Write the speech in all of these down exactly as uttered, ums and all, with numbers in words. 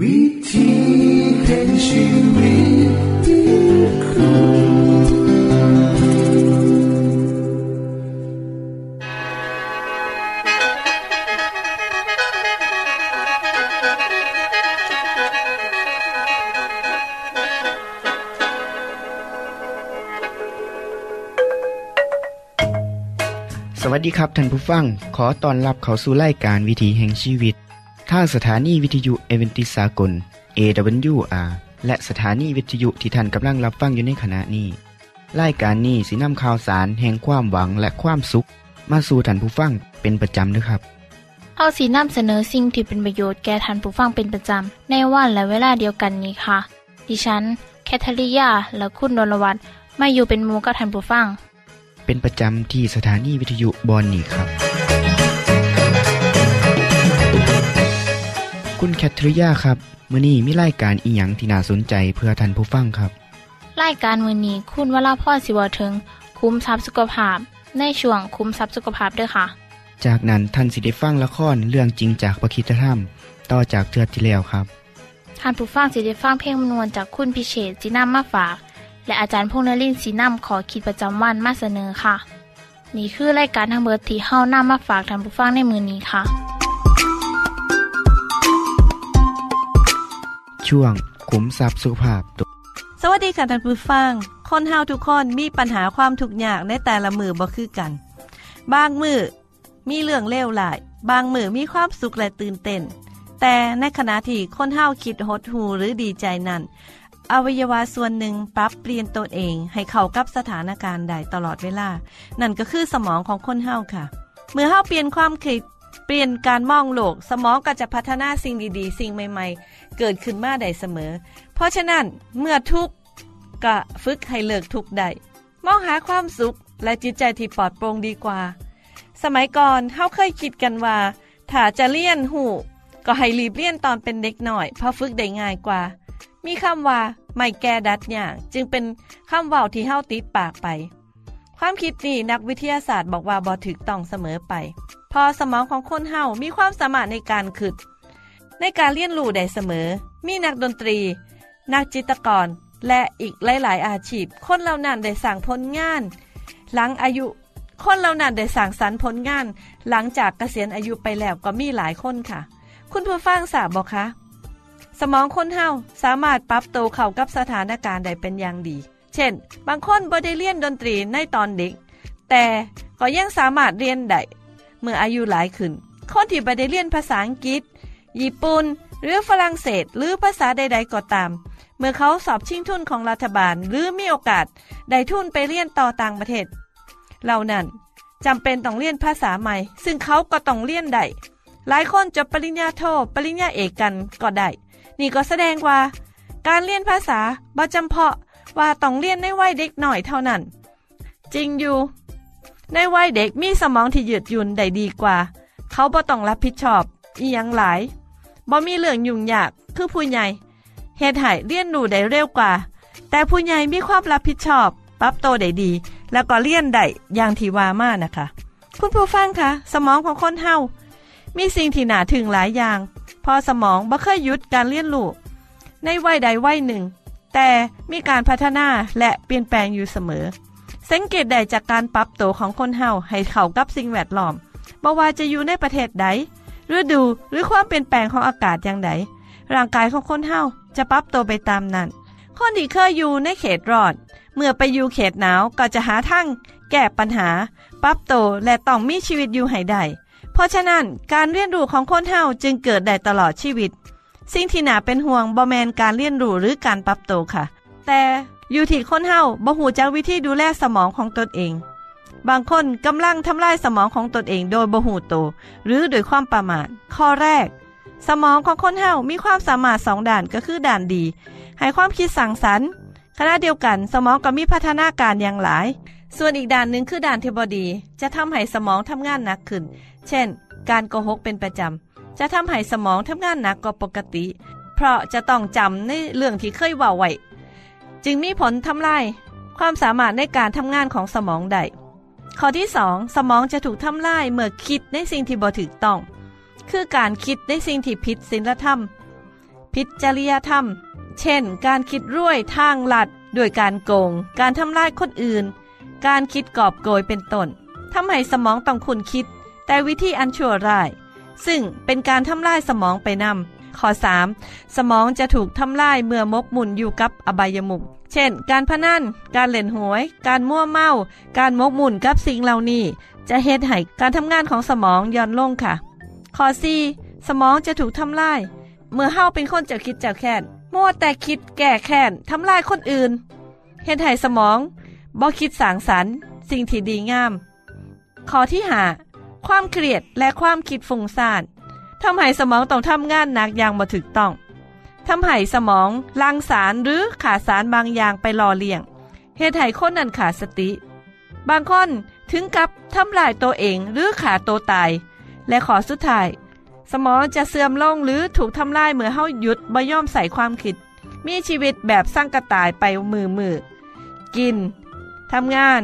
วิธีแห่งชีวิตที่คุณสวัสดีครับท่านผู้ฟังขอต้อนรับเข้าสู่รายการวิถีแห่งชีวิตทางสถานีวิทยุเอเวนติสากล เอ ดับเบิลยู อาร์ และสถานีวิทยุที่ท่านกำลังรับฟังอยู่ในขณะนี้รายการนี้สินำข่าวสารแห่งความหวังและความสุขมาสู่ท่านผู้ฟังเป็นประจำนะครับเอาสินำเสนอสิ่งที่เป็นประโยชน์แก่ท่านผู้ฟังเป็นประจำในวันและเวลาเดียวกันนี้ค่ะดิฉันแคทริยาและคุณดลวัฒน์มาอยู่เป็นหมู่กับท่านผู้ฟังเป็นประจำที่สถานีวิทยุบอนนี่ครับคุณแคทริยาครับมื้อนี้มีรายการอีหยังที่น่าสนใจเพื่อท่านผู้ฟังครับรายการมื้อนี้คุณวราพรสิเว้าถึงคุ้มทรัพย์สุขภาพในช่วงคุ้มทรัพย์สุขภาพด้วยค่ะจากนั้นท่านสิได้ฟังละครเรื่องจริงจากพระคริสตธรรมต่อจากเทื่อที่แล้วครับท่านผู้ฟังสิได้ฟังเพลงมนวนจากคุณพิเชษฐ์จินำมาฝากและอาจารย์พงษ์นฤมลศรีนำขอขีดประจำวันมาเสนอค่ะนี่คือรายการทางเบอร์ที่เฮานำมาฝากท่านผู้ฟังในมื้อนี้ค่ะช่วงขุมทรัพย์สุขภาพสวัสดีค่ะท่านผู้ฟังคนเฮาทุกคนมีปัญหาความทุกข์ยากในแต่ละมือบ่คือกันบางมือมีเรื่องเลวร้ายบางมือมีความสุขและตื่นเต้นแต่ในขณะที่คนเฮาคิดหดหู่หรือดีใจนั้นอวัยวะส่วนหนึ่งปรับเปลี่ยนตัวเองให้เข้ากับสถานการณ์ใดตลอดเวลานั่นก็คือสมองของคนเฮาค่ะเมื่อเฮาเปลี่ยนความคิดเปลี่ยนการมองโลกสมองก็จะพัฒนาสิ่งดีๆสิ่งใหม่ๆเกิดขึ้นมาได้เสมอเพราะฉะนั้นเมื่อทุกข์ก็ฝึกให้เลิกทุกข์ได้มองหาความสุขและจิตใจที่ปลอดโปร่งดีกว่าสมัยก่อนเฮาเคยคิดกันว่าถ้าจะเรียนหูก็ให้รีบเรียนตอนเป็นเด็กหน่อยเพราะฝึกได้ง่ายกว่ามีคำว่าไม่แก้ดัดหยางจึงเป็นคำว่าที่เฮาติดปากไปความคิดนี้นักวิทยาศาสตร์บอกว่าบ่ถูกต้องเสมอไปพอสมองของคนเฮามีความสามารถในการคิดในการเรียนรู้ได้เสมอมีนักดนตรีนักจิตรกรและอีกหลายๆอาชีพคนเหล่านั้นได้สร้างผลงานหลังอายุคนเหล่านั้นได้สร้างสรรค์ผลงานหลังจากเกษียณอายุไปแล้วก็มีหลายคนค่ะคุณผู้ฟังทราบบ่คะสมองคนเฮาสามารถปรับตัวเข้ากับสถานการณ์ได้เป็นอย่างดีเช่นบางคนบ่ได้เรียนดนตรีในตอนเด็กแต่ก็ยังสามารถเรียนได้เมื่ออายุหลายขึ้นคนที่บ่ได้เรียนภาษาอังกฤษญี่ปุ่นหรือฝรั่งเศสหรือภาษาใดๆก็ตามเมื่อเขาสอบชิงทุนของรัฐบาลหรือมีโอกาสได้ทุนไปเรียนต่อต่างประเทศเหล่านั้นจำเป็นต้องเรียนภาษาใหม่ซึ่งเขาก็ต้องเรียนได้หลายคนจบปริญญาโทปริญญาเอกกันก็ได้นี่ก็แสดงว่าการเรียนภาษาบ่จำเพาะว่าต้องเรียนในวัยเด็กหน่อยเท่านั้นจริงอยู่ในวัยเด็กมีสมองที่ยืดหยุ่นได้ดีกว่าเขาบ่ต้องรับผิดชอบอีหยังหลายบ่มีเรื่องยุ่งยากคือผู้ใหญ่เฮ็ดให้เรียนรู้ได้เร็วกว่าแต่ผู้ใหญ่มีความรับผิดชอบปรับตัวได้ดีแล้วก็เรียนได้อย่างที่ว่ามานะคะคุณผู้ฟังคะสมองของคนเฮามีสิ่งที่น่าทึ่งหลายอย่างพอสมองบ่เคยหยุดการเรียนรู้ในวัยใดวัยหนึ่งแต่มีการพัฒนาและเปลี่ยนแปลงอยู่เสมอสังเกตได้จากการปรับตัวของคนเฮาให้เข้ากับสิ่งแวดล้อมบ่ว่าจะอยู่ในประเทศใดฤดูหรือความเปลี่ยนแปลงของอากาศอย่างใดร่างกายของคนเฮาจะปรับตัวไปตามนั้นคนที่เคยอยู่ในเขตร้อนเมื่อไปอยู่เขตหนาวก็จะหาทางแก้ปัญหาปรับตัวและต้องมีชีวิตอยู่ให้ได้เพราะฉะนั้นการเรียนรู้ของคนเฮาจึงเกิดได้ตลอดชีวิตสิ่งที่น่าเป็นห่วงบ่แม่นการเรียนรู้หรือการปรับตัวค่ะแต่อยู่ที่คนเฮาบ่ฮู้จักวิธีดูแลสมองของตนเองบางคนกำลังทำลายสมองของตนเองโดยบ่ฮู้ตัวหรือโดยความประมาทข้อแรกสมองของคนเฮามีความสามารถสองด้านก็คือด้านดีให้ความคิดสร้างสรรค์ขณะเดียวกันสมองก็มีพัฒนาการอย่างหลายส่วนอีกด้านหนึ่งคือด้านที่บ่ดีจะทำให้สมองทำงานหนักขึ้นเช่นการโกหกเป็นประจำจะทำให้สมองทำงานหนักกว่าปกติเพราะจะต้องจำในเรื่องที่เคยเว้าไว้จึงมีผลทำลายความสามารถในการทำงานของสมองได้ข้อที่สองสมองจะถูกทำลายเมื่อคิดในสิ่งที่บ่ถูกต้องคือการคิดในสิ่งที่ผิดศีลธรรม ผิดจริยธรรมเช่นการคิดร่วยทางลัดด้วยการโกงการทำลายคนอื่นการคิดกอบโกยเป็นต้นทำให้สมองต้องคุณคิดแต่วิธีอันชั่วร้ายซึ่งเป็นการทำลายสมองไปนำข้อสามสมองจะถูกทำลายเมื่อมกมุ่นอยู่กับอบายมุขเช่นการพนันการเล่นหวยการมั่วเมาการมกมุ่นกับสิ่งเหล่านี้จะเฮ็ดให้การทำงานของสมองย่อนลงค่ะข้อสี่สมองจะถูกทำลายเมื่อเฮาเป็นคนเจ้าคิดเจ้าแค้นมัวแต่คิดแก้แค้นทำลายคนอื่นเฮ็ดให้สมองบ่คิดสร้างสรรค์สิ่งที่ดีงามข้อที่ห้าความเครียดและความคิดฟุ้งซ่านทำให้สมองต้องทำงานหนักอย่างบ่ถูกต้องทำให้สมองหลั่งสารหรือขาดสารบางอย่างไปหล่อเลี้ยงเฮ็ดให้คนนั้นขาดสติบางคนถึงกับทำลายตัวเองหรือขาดตัวตายและข้อสุดท้ายสมองจะเสื่อมลงหรือถูกทำลายเมื่อเฮาหยุดบ่ยอมใส่ความคิดมีชีวิตแบบสร้างกระต่ายไปมือมือกินทำงาน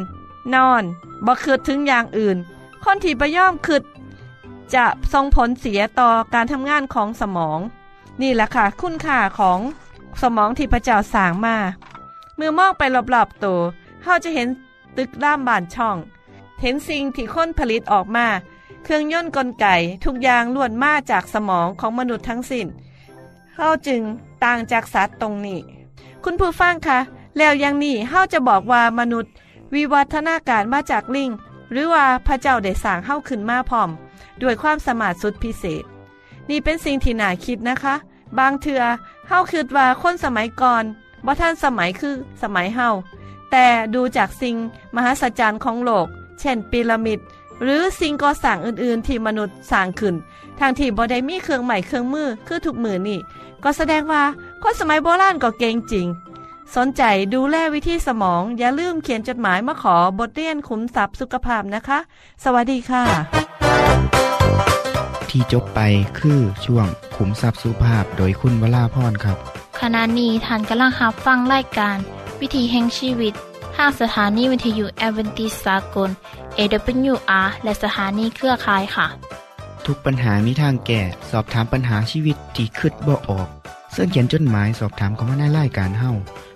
นอนบ่คิดถึงอย่างอื่นคนที่บ่ยอมคิดจะส่งผลเสียต่อการทำงานของสมองนี่แหละค่ะคุณค่าของสมองที่พระเจ้าสร้างมาเมื่อมองไปรอบๆตัวเฮาจะเห็นตึกร่ามบ้านช่องเห็นสิ่งที่คนผลิตออกมาเครื่องยนต์กลไกทุกอย่างล้วนมาจากสมองของมนุษย์ทั้งสิ้นเฮาจึงต่างจากสัตว์ตรงนี้คุณผู้ฟังคะแล้วอย่างนี้เฮาจะบอกว่ามนุษย์วิวัฒนาการมาจากลิงหรือว่าพระเจ้าได้สร้างเฮาขึ้นมาพร้อมด้วยความสามารถสุดพิเศษนี่เป็นสิ่งที่น่าคิดนะคะบางเทื่อเฮาคิดว่าคนสมัยก่อนบ่ทันสมัยคือสมัยเฮาแต่ดูจากสิ่งมหัศจรรย์ของโลกเช่นพีระมิดหรือสิ่งก่อสร้างอื่นๆที่มนุษย์สร้างขึ้นทางที่บ่ได้มีเครื่องใหม่เครื่องมือคือทุกมือนี่ก็แสดงว่าคนสมัยโบราณก็เก่งจริงสนใจดูแลวิธีสมองอย่าลืมเขียนจดหมายมาขอบทเรียนขุมทรัพย์สุขภาพนะคะสวัสดีค่ะที่จบไปคือช่วงขุมทรัพย์สุขภาพโดยคุณวราพรครับขณะนี้ท่านกำลังรับฟังรายการวิถีแห่งชีวิตทางสถานีวิทยุแอดเวนทิสต์สากล เอ ดับเบิลยู อาร์ และสถานีเครือข่ายค่ะทุกปัญหามีทางแก้สอบถามปัญหาชีวิตที่คิดบ่ออกเสิร์ชเขียนจดหมายสอบถามเข้ามาในรายการเฮา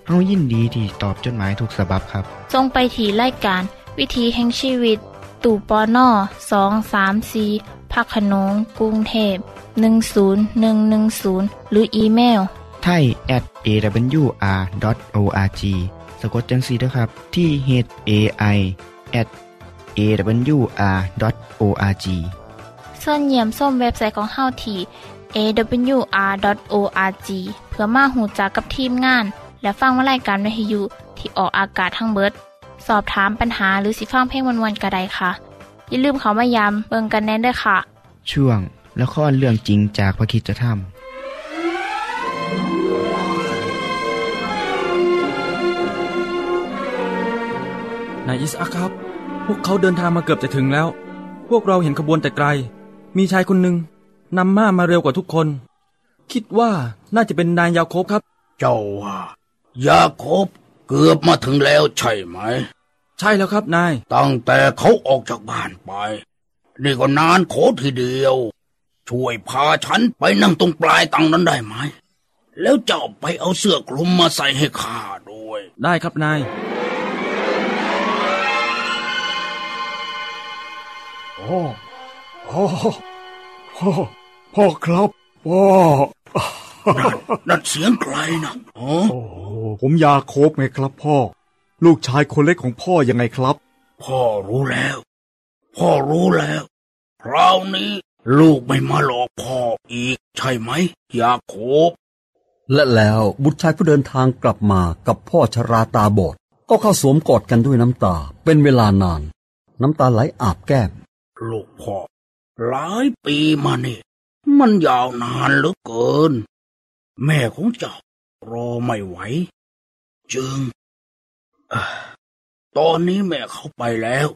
เฮายินดีที่ตอบจดหมายถูกฉบับครับส่งไปที่รายการวิถีแห่งชีวิตตู่ปนสองสามสี่ภาคขนงกรุงเทพหนึ่งศูนย์หนึ่งหนึ่งศูนย์หรืออีเมล ไทย แอท เอ ดับเบิลยู อาร์ ดอท โอ อาร์ จี สะกดจังซี่เด้อครับที่ เอช เอ ไอ แอท เอ ดับเบิลยู อาร์ ดอท โอ อาร์ จี เชิญเยี่ยมชมเว็บไซต์ของเฮาที่ เอ ดับเบิลยู อาร์ ดอท โอ อาร์ จี เพื่อมาหูจักกับทีมงานและฟังรายการวิทยุที่ออกอากาศทั้งเบิดสอบถามปัญหาหรือสิฟังเพลงวันๆก็ได้ค่ะอย่าลืมเข้ามาย้ำเบิ่งกันแน่นด้วยค่ะช่วงละครเรื่องจริงจากพระคริสตธรรมนายอิสอัคครับพวกเขาเดินทางมาเกือบจะถึงแล้วพวกเราเห็นขบวนแต่ไกลมีชายคนหนึ่งนำม้ามาเร็วกว่าทุกคนคิดว่าน่าจะเป็นนายยาโคบครับเจ้าว่ายาโคบเกือบมาถึงแล้วใช่ไหมใช่แล้วครับนายตั้งแต่เขาออกจากบ้านไปนี่ก็นานโคตรทีเดียวช่วยพาฉันไปนั่งตรงปลายตังนั้นได้ไหมแล้วเจ้าไปเอาเสื้อคลุมมาใส่ให้ข้าด้วยได้ครับนายโอ้โอ้พ่อพ่อครับพ่อนั่นเสียงใครนะโอ้ผมยาโคบไงครับพ่อลูกชายคนเล็กของพ่อยังไงครับพ่อรู้แล้วพ่อรู้แล้วคราวนี้ลูกไม่มาหลอกพ่ออีกใช่ไหมยาโคบและแล้วบุตรชายผู้เดินทางกลับมากับพ่อชราตาบอดก็เข้าสวมกอดกันด้วยน้ำตาเป็นเวลานานน้ำตาไหลอาบแก้มลูกพ่อหลายปีมานี่มันยาวนานเหลือเกินแม่ของเจ้ารอไม่ไหวจึงตอนนี้แม่เขาไปแล้ว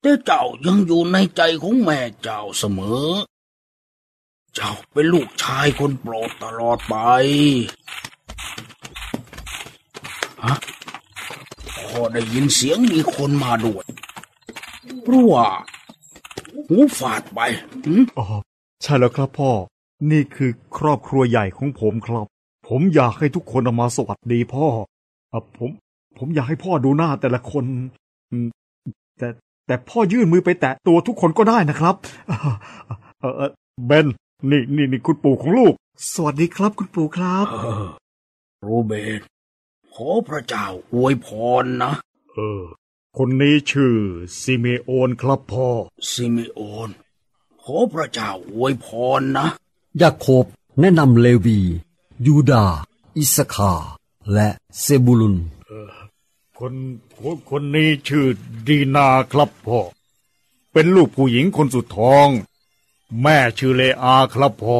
แต่เจ้ายังอยู่ในใจของแม่เจ้าเสมอเจ้าเป็นลูกชายคนโปรดตลอดไปฮะพอได้ยินเสียงมีคนมาด้วยเพราะว่าหูฝาดไปอ๋อใช่แล้วครับพ่อ นี่คือครอบครัวใหญ่ของผมครับผมอยากให้ทุกคนออกมาสวัสดีพ่อผมผมอยากให้พ่อดูหน้าแต่ละคนแต่แต่พ่อยื่นมือไปแตะตัวทุกคนก็ได้นะครับเออเบนนี่นี่นี่คุณปู่ของลูกสวัสดีครับคุณปู่ครับโรเบิร์ตขอพระเจ้าอวยพรนะเออคนนี้ชื่อซิเมโอนครับพ่อซิเมโอนขอพระเจ้าอวยพรนะยาโคบแนะนำเลวียูดาอิสคาและเซบูลุนคนคนนี้ชื่อดีนาครับพ่อเป็นลูกผู้หญิงคนสุดท้องแม่ชื่อเลอาครับพ่อ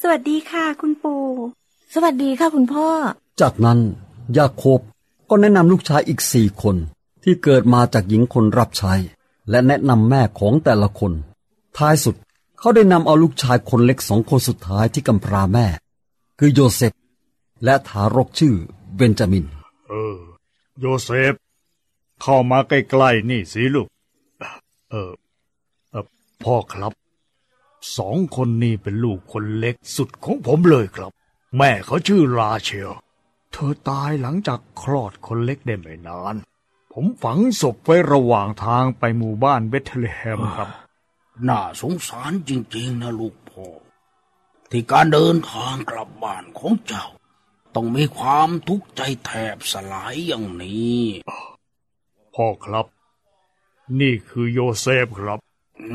สวัสดีค่ะคุณปู่สวัสดีค่ะคุณพ่อจากนั้นยาโคบก็แนะนำลูกชายอีกสี่คนที่เกิดมาจากหญิงคนรับใช้และแนะนำแม่ของแต่ละคนท้ายสุดเขาได้นำเอาลูกชายคนเล็กสองคนสุดท้ายที่กำพร้าแม่คือโยเซฟและทารกชื่อเบนจามินเออโยเซฟเข้ามาใกล้ๆนี่สิลูกเออเออพ่อครับสองคนนี้เป็นลูกคนเล็กสุดของผมเลยครับแม่เขาชื่อราเชลเธอตายหลังจากคลอดคนเล็กได้ไม่นานผมฝังศพไว้ระหว่างทางไปหมู่บ้านเบธเลเฮมครับน่าสงสารจริงๆนะลูกพ่อที่การเดินทางกลับบ้านของเจ้าต้องมีความทุกข์ใจแทบสลายอย่างนี้พ่อครับนี่คือโยเซฟครับ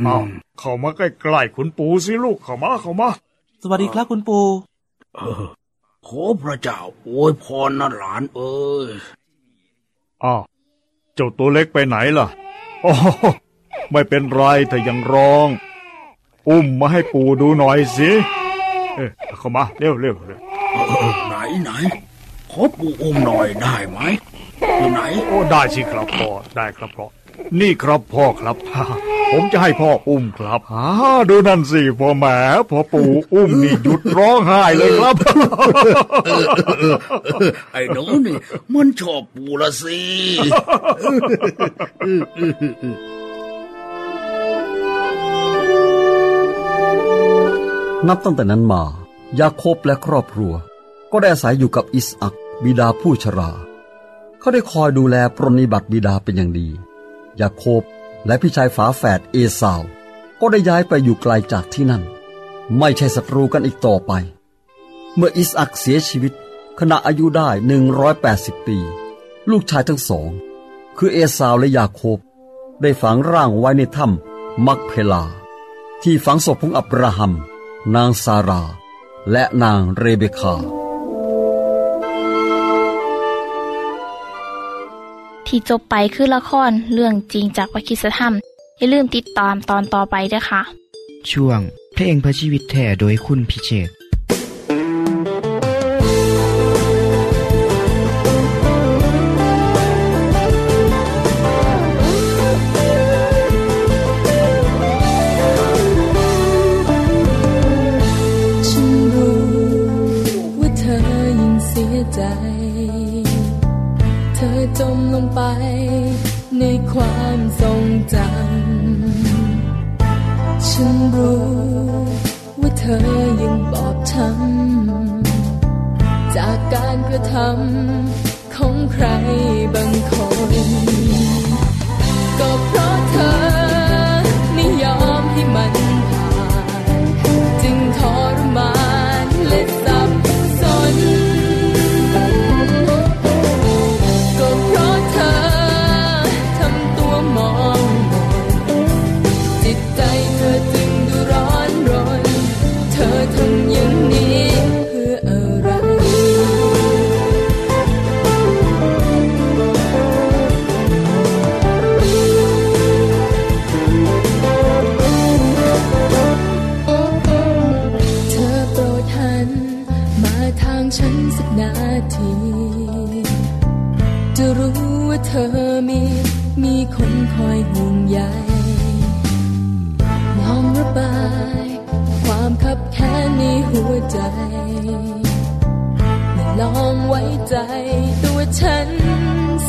มาเข้ามาใกล้ๆคุณปู่สิลูกเข้ามาเข้ามาสวัสดีครับคุณปู่ขอพระเจ้าอวยพรนะหลานเอ้ยอ้าวเจ้าตัวเล็กไปไหนล่ะอ๋อไม่เป็นไรแต่ยังร้องอุ้มมาให้ปู่ดูหน่อยสิเออเข้ามาเร็วเร็วไหนไหนขอปู่อุ้มหน่อยได้ไหมอยู่ไหนโอ้ได้สิครับพ่อได้ครับพ่อนี่ครับพ่อครับผมจะให้พ่ออุ้มครับฮ่าดูนั่นสิพ่อแหมพ่อปู่อุ้มนี่หยุดร้องไห้เลยครับไอ้หนูนี่มันชอบปู่ละสินับตั้งแต่นั้นมายาโคบและครอบครัวก็ได้อาศัยอยู่กับอิสอัคบิดาผู้ชราเขาได้คอยดูแลปรนนิบัติบิดาเป็นอย่างดียาโคบและพี่ชายฝาแฝดเอสาวก็ได้ย้ายไปอยู่ไกลจากที่นั่นไม่ใช่ศัตรูกันอีกต่อไปเมื่ออิสอัคเสียชีวิตขณะอายุได้หนึ่งร้อยแปดสิบปีลูกชายทั้งสองคือเอสาวและยาโคบได้ฝังร่างไว้ในถ้ำมักเพลาที่ฝังศพของอับราฮัมนางซาราและนางเรเบคาที่จบไปคือละครเรื่องจริงจากวคิสธรรมอย่าลืมติดตามตอนต่อไปด้วยค่ะช่วงเพลงพระชีวิตแท้โดยคุณพิเชษจมลงไปในความทรงจำฉันรู้ว่าเธอยังบอบช้ำจากการกระทำของใครบางคนก็เพราะเธอไม่ยอมให้มันผ่านจึงทรมานและสับสนเธอมีมีคนคอยห่วงใยน้องระบายความคับแค้นในหัวใจไม่ลองไว้ใจตัวฉัน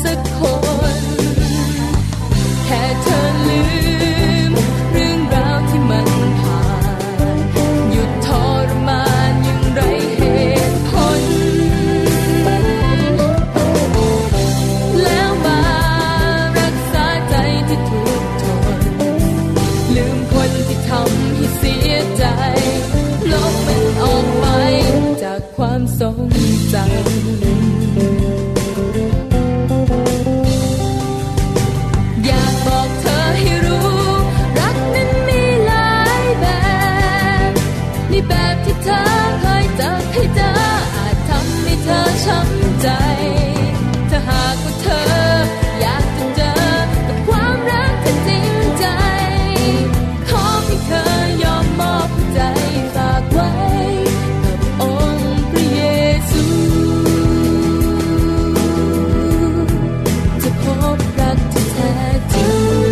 สักคนแค่เธอลืมเรื่องราวที่มันผ่านหยุดทรมาน ใจถ้าหากว่าเธออยากจะเจอกับความรักที่จริงใจขอให้เธอยอมมอบใจฝากไว้กับองค์พระเยซูจะพบรักที่แท้จริง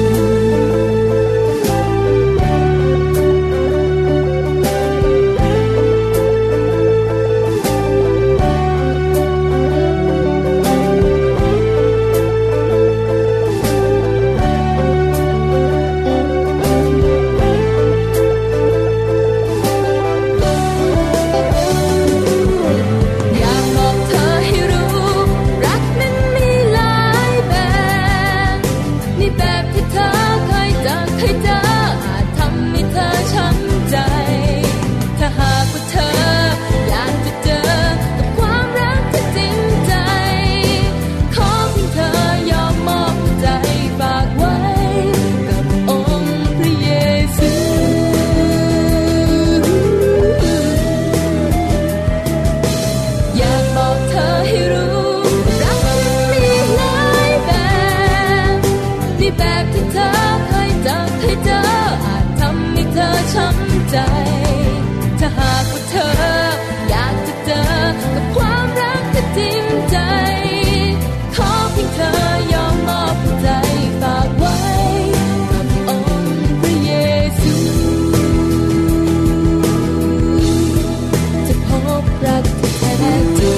ถ้าหากว่าเธออยากจะเจอกับความรักที่จริงใจขอเพียงเธอยอมมอบใจฝากไว้กับองค์พระเยซูจะพบรักที่แท้จริง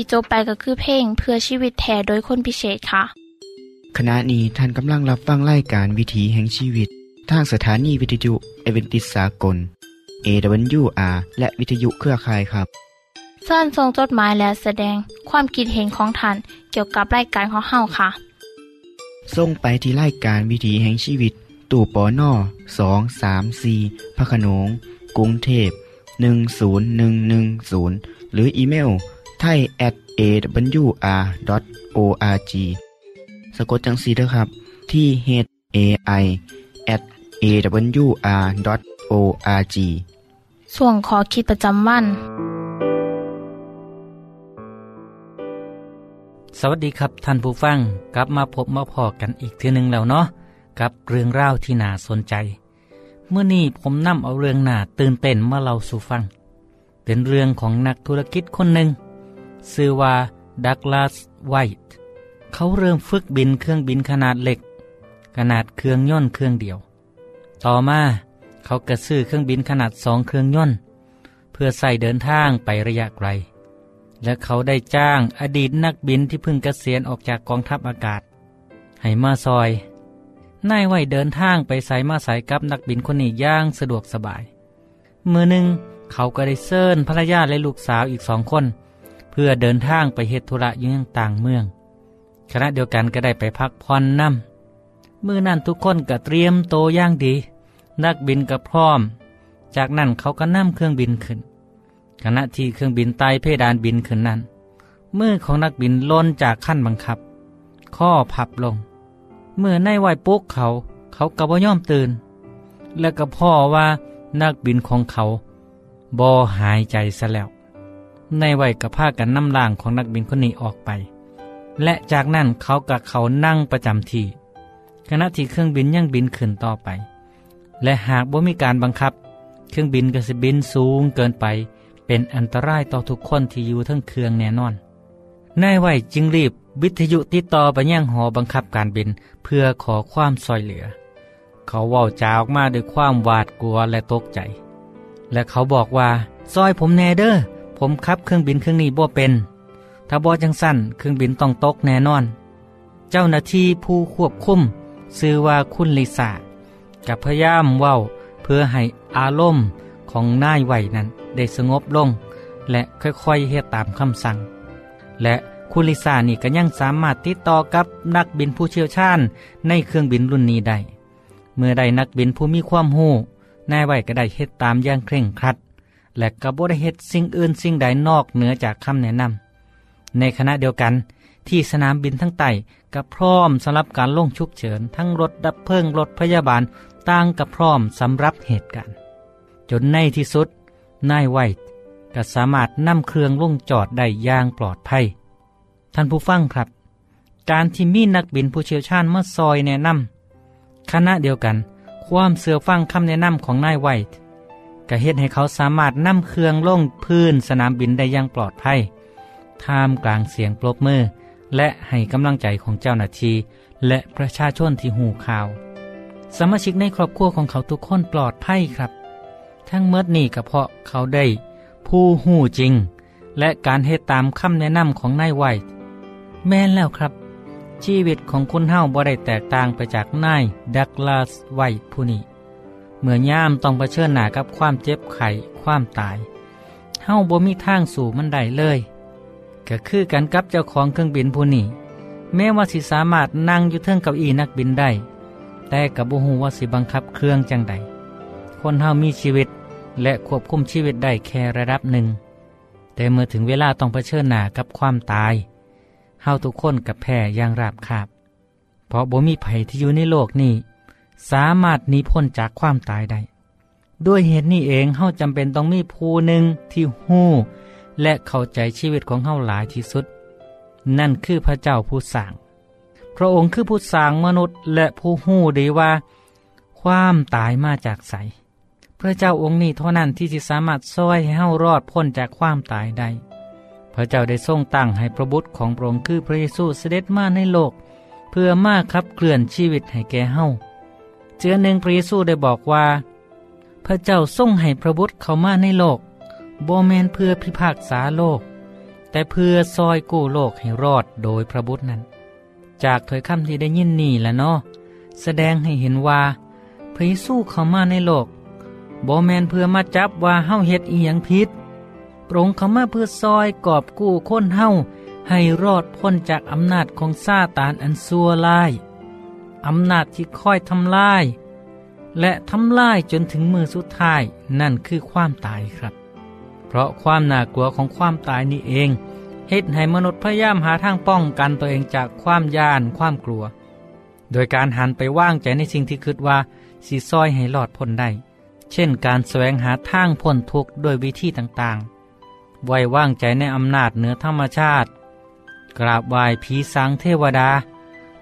ที่จบไปก็คือเพลงเพื่อชีวิตแทนโดยคนพิเศษค่ะขณะนี้ท่านกำลังรับฟังรายการวิถีแห่งชีวิตทางสถานีวิทยุเอเวนติสากล เอ ดับเบิลยู อาร์ และวิทยุเครือข่ายครับเชิญส่งจดหมายและแสดงความคิดเห็นของท่านเกี่ยวกับรายการของเฮาค่ะส่งไปที่รายการวิถีแห่งชีวิตตู้ปอนอสอง สาม สี่พระโขนงกรุงเทพหนึ่ง ศูนย์ หนึ่ง หนึ่ง ศูนย์หรืออีเมลไทย แอท เอ ดับเบิลยู อาร์ ดอท โอ อาร์ จี สะกดจังสีด้วยครับที่ เอช เอ ไอ แอท เอ ดับเบิลยู อาร์ ดอท โอ อาร์ จี ส่วนขอคิดประจำวันสวัสดีครับท่านผู้ฟังกลับมาพบมาพอกันอีกทีหนึ่งแล้วเนาะกับเรื่องราวที่น่าสนใจเมื่อนี้ผมนำเอาเรื่องน่าตื่นเต้นมาเล่าสู่ฟังเป็นเรื่องของนักธุรกิจคนหนึ่งชื่อว่าดักลาสไวท์เขาเริ่มฝึกบินเครื่องบินขนาดเล็กขนาดเครื่องยนต์เครื่องเดียวต่อมาเขาก็ซื้อเครื่องบินขนาดสองเครื่องยนต์เพื่อใส่เดินทางไประยะไกลและเขาได้จ้างอดีตนักบินที่เพิ่งเกษียณออกจากกองทัพอากาศให้มาซอยนายไวท์เดินทางไปสายมาสายกับนักบินคนนี้ย่างสะดวกสบายมือหนึ่งเขาก็ได้เชิญภรรยาและลูกสาวอีกสองคนเพื่อเดินทางไปเฮ็ดธุระอยู่ยังต่างเมืองขณะเดียวกันก็ได้ไปพักผ่อนน้ำมื้อนั้นทุกคนก็เตรียมโตย่างดีนักบินก็พร้อมจากนั้นเขาก็นั่งเครื่องบินขึ้นขณะที่เครื่องบินไต่เพดานบินขึ้นนั้นมือของนักบินล้นจากขั้นบังคับข้อพับลงเมื่อนายไวปลุกเขาเขาก็บ่ยอมตื่นและก็พ่อว่านักบินของเขาบ่หายใจซะแล้วนายไวท์ก็พากันนำร่างของนักบินคนนี้ออกไปและจากนั้นเขากับเขานั่งประจำที่ ขณะที่เครื่องบินยังบินขึ้นต่อไปและหากบ่มีการบังคับเครื่องบินก็สิบินสูงเกินไปเป็นอันตรายต่อทุกคนที่อยู่ทั้งเครื่องแน่นอนนายไว้จึงรีบวิทยุติดต่อไปยังหอบังคับการบินเพื่อขอความช่วยเหลือเขาเว้าจาออกมาด้วยความหวาดกลัวและตกใจและเขาบอกว่าซอยผมแน่เด้อผมขับเครื่องบินเครื่องนี้บ่เป็นถ้าบ่จังสั่นเครื่องบินต้องตกแน่นอนเจ้าหน้าที่ผู้ควบคุมชื่อว่าคุณลิซ่ากับพยายามเว้าเพื่อให้อารมณ์ของนายไว้นั้นได้สงบลงและค่อยๆเฮ็ดตามคำสั่งและคุณลิซ่านี่ก็ยังสามารถติดต่อกับนักบินผู้เชี่ยวชาญในเครื่องบินรุ่นนี้ได้เมื่อได้นักบินผู้มีความรู้นายไว้ก็ได้เฮ็ดตามอย่างเคร่งครัดและก็บ่ได้เฮ็ดสิ่งอื่นสิ่งใดนอกเหนือจากคำแนะนำในขณะเดียวกันที่สนามบินทั้งไต่ก็พร้อมสำหรับการลงฉุกเฉินทั้งรถดับเพลิงรถพยาบาลต่างก็พร้อมสำหรับเหตุการณ์จนในที่สุดนายไวท์ก็สามารถนำเครื่องลงจอดได้อย่างปลอดภัยท่านผู้ฟังครับการที่มีนักบินผู้เชี่ยวชาญมาซอยแนะนำขณะเดียวกันความเชื่อฟังคำแนะนำของนายไวท์ก็เฮ็ดให้เขาสามารถนำเครื่องลงพื้นสนามบินได้อย่างปลอดภัยท่ามกลางเสียงปรบมือและให้กำลังใจของเจ้าหน้าที่และประชาชนที่หูข่าวสมาชิกในครอบครัวของเขาทุกคนปลอดภัยครับทั้งเมื่อนี่ก็เพราะเขาได้ผู้หูจริงและการเฮ็ดตามคำแนะนำของนายไวท์แม่นแล้วครับชีวิตของคนเฮาบ่ได้แตกต่างไปจากนายดักลาสไวท์ผู้นี้เมื่อย่ามต้องเผชิญหน้ากับความเจ็บไข้ความตายเฮาบ่มีทางสู่มันได้เลยก็คือกันกับเจ้าของเครื่องบินผู้นี้แม้ว่าสิสามารถนั่งอยู่เทิงเก้าอี้นักบินได้แต่ก็บ่ฮู้ว่าสิบังคับเครื่องจังใดคนเฮามีชีวิตและควบคุมชีวิตได้แค่ระดับหนึ่งแต่เมื่อถึงเวลาต้องเผชิญหน้ากับความตายเฮาทุกคนกับแพ้อย่างราบคาบเพราะบ่มีไผที่อยู่ในโลกนี้สามารถหนีพ้นจากความตายได้ด้วยเหตุนี้เองเฮาจำเป็นต้องมีผู้หนึ่งที่ฮู้และเข้าใจชีวิตของเฮาหลายที่สุดนั่นคือพระเจ้าผู้สร้างพระองค์คือผู้สร้างมนุษย์และผู้ฮู้ดีว่าความตายมาจากไสพระเจ้าองค์นี้เท่านั้นที่จะสามารถช่วยให้เฮารอดพ้นจากความตายได้พระเจ้าได้ทรงตั้งให้พระบุตรของพระองค์คือพระเยซูเสด็จมาในโลกเพื่อมาขับเคลื่อนชีวิตให้แก่เฮาเจือหนึ่งพระเยซูได้บอกว่าพระเจ้าทรงให้พระบุตรเข้ามาในโลกบ่แม่นเพื่อพิพากษาโลกแต่เพื่อซอยกู้โลกให้รอดโดยพระบุตรนั้นจากถ้อยคำที่ได้ยินนี่ละเนาะแสดงให้เห็นว่าพระเยซูเข้ามาในโลกบ่แม่นเพื่อมาจับว่าเฮาเฮ็ดอีหยังผิดพระองค์เข้ามาเพื่อซอยกอบกู้คนเฮาให้รอดพ้นจากอำนาจของซาตานอันชั่วร้ายอำนาจที่คอยทำลายและทำลายจนถึงมือสุดท้ายนั่นคือความตายครับเพราะความน่ากลัวของความตายนี่เองเฮ็ดให้มนุษย์พยายามหาทางป้องกันตัวเองจากความย่านความกลัวโดยการหันไปว่างใจในสิ่งที่คิดว่าสิช่วยให้รอดพ้นได้เช่นการแสวงหาทางพ้นทุกข์ด้วยวิธีต่างๆไว้วางใจในอำนาจเหนือธรรมชาติกราบไหว้ผีสางเทวดา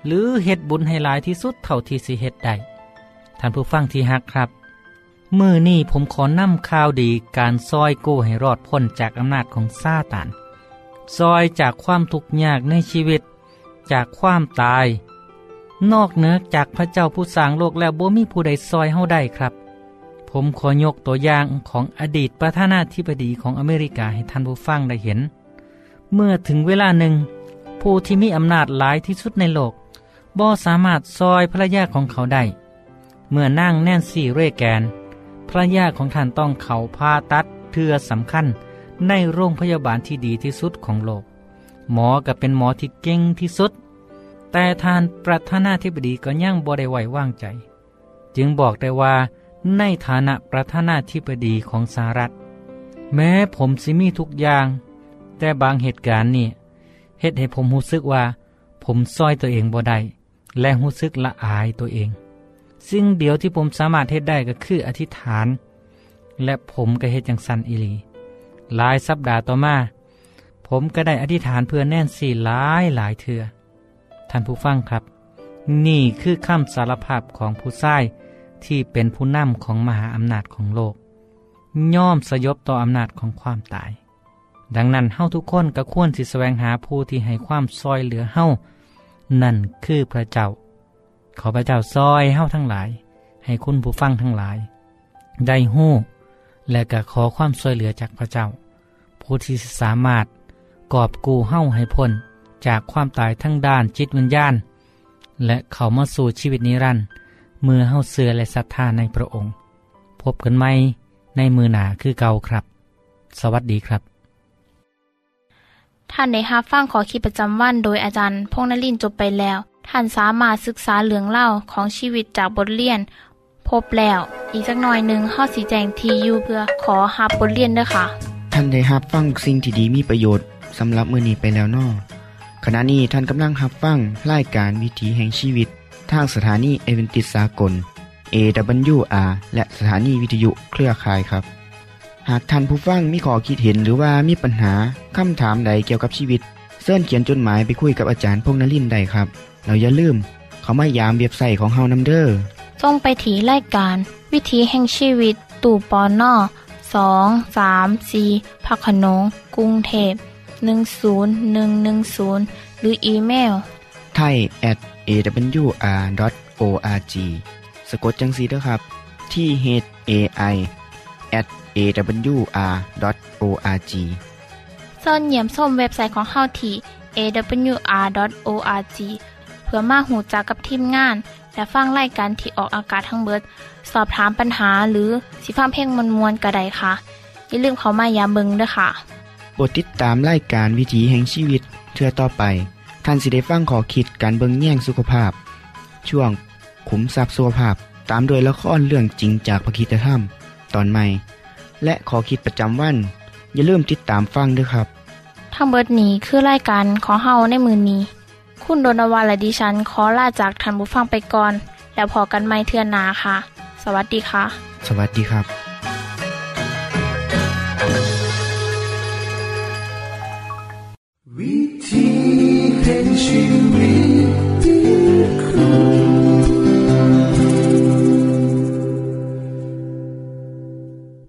หรือเฮ็ดบุญให้หลายที่สุดเท่าที่สิเฮ็ดได้ท่านผู้ฟังที่ฮักครับมื้อนี้ผมขอนำข่าวดีการซอยกู้ให้รอดพ้นจากอำนาจของซาตานซอยจากความทุกข์ยากในชีวิตจากความตายนอกเหนือจากพระเจ้าผู้สร้างโลกแล้วบ่มีผู้ใดซอยเฮาได้ครับผมขอยกตัวอย่างของอดีตประธานาธิบดีของอเมริกาให้ท่านผู้ฟังได้เห็นเมื่อถึงเวลาหนึ่งผู้ที่มีอำนาจหลายที่สุดในโลกบ่สามารถซอยภรรยาของเขาได้เมื่อนางแนนซี่เรแกนภรรยาของท่านต้องเข้าผ่าตัดเทื่อสำคัญในโรงพยาบาลที่ดีที่สุดของโลกหมอก็เป็นหมอที่เก่งที่สุดแต่ท่านประธานาธิบดีก็ยังบ่ได้ไว้วางใจจึงบอกได้ว่าในฐานะประธานาธิบดีของสหรัฐแม้ผมสิมีทุกอย่างแต่บางเหตุการณ์นี่เฮ็ดให้ผมรู้สึกว่าผมซอยตัวเองบ่ได้และรู้สึกละอายตัวเองสิ่งเดียวที่ผมสามารถเฮ็ดได้ก็คืออธิษฐานและผมก็เฮ็ดจังซันอีหลีหลายสัปดาห์ต่อมาผมก็ได้อธิษฐานเพื่อแน่นสี่หลายหลายเทื่อท่านผู้ฟังครับ นี่คือคำสารภาพของผู้ชายที่เป็นผู้นำของมหาอำนาจของโลกย่อมสยบต่ออำนาจของความตายดังนั้นเฮาทุกคนก็ควรสิแสวงหาผู้ที่ให้ความซอยเหลือเฮานั่นคือพระเจ้าขอพระเจ้าซอยเฮาทั้งหลายให้คุณผู้ฟังทั้งหลายได้ฮู้และก็ขอความซอยเหลือจากพระเจ้าผู้ที่สามารถกอบกู้เฮาให้พ้นจากความตายทั้งด้านจิตวิญญาณและเข้ามาสู่ชีวิตนิรันดร์เมื่อเฮาเชื่อและศรัทธาในพระองค์พบกันใหม่ในมือหนาคือเก่าครับสวัสดีครับท่านได้รับฟังขอคิดประจำวันโดยอาจารย์พงษ์นฤมลจบไปแล้วท่านสามารถศึกษาเรื่องเล่าของชีวิตจากบทเรียนพบแล้วอีกสักหน่อยหนึ่งข้อสีแจงทียูเพื่อขอรับบทเรียนด้วยค่ะท่านได้รับฟังสิ่งที่ดีมีประโยชน์สำหรับมื้อนี้ไปแล้วน้อขณะนี้ท่านกำลังรับฟังรายการวิถีแห่งชีวิตทางสถานีเอเวนติสากล เอ ดับเบิลยู อาร์ และสถานีวิทยุเครือข่ายครับหากท่านผู้ฟังมีข้อคิดเห็นหรือว่ามีปัญหาคำถามใดเกี่ยวกับชีวิตเชิญเขียนจดหมายไปคุยกับอาจารย์พงษ์นฤมลได้ครับเราอย่าลืมเขามายามเบียบใส่ของเฮานำเด้อส่งไปถีรายการวิถีแห่งชีวิตตู่ปอน่อสองสามสี่พักขนงกรุงเทพหนึ่งศูนย์หนึ่งหนึ่งศูนย์หรืออีเมลไทย at เอ ดับเบิลยู อาร์ ดอท โอ อาร์ จี สะกดจังสีด้วยครับที่ เอช เอ ไอ at เอ ดับเบิลยู อาร์ ดอท โอ อาร์ จี เสิร์ชเหยี่ยมส้มเว็บไซต์ของเฮาที่ เอ ดับเบิลยู อาร์ ดอท โอ อาร์ จี เพื่อมาหูจักกับทีมงานและฟังรายการที่ออกอากาศทั้งเบิดสอบถามปัญหาหรือสิฟ้าเพลงมวลๆกระไดค่ะอย่าลืมเขามายาเบิงด้วยค่ะโปรดติดตามรายการวิถีแห่งชีวิตเทื่อต่อไปท่านสิได้ฟังขอคิดการเบิ่งแย่งสุขภาพช่วงขุมทรัพย์สุขภาพตามโดยละครเรื่องจริงจากพระคริสตธรรมตอนใหม่และขอคิดประจำวันอย่าลืมติดตามฟังด้วยครับทั้งเบิดนี้คือรายการขอเฮาในมื้อนี้คุณโดนวาและดิฉันขอลาจากท่านผู้ฟังไปก่อนแล้วพอกันใหม่เทื่อหน้าค่ะสวัสดีค่ะสวัสดีครับ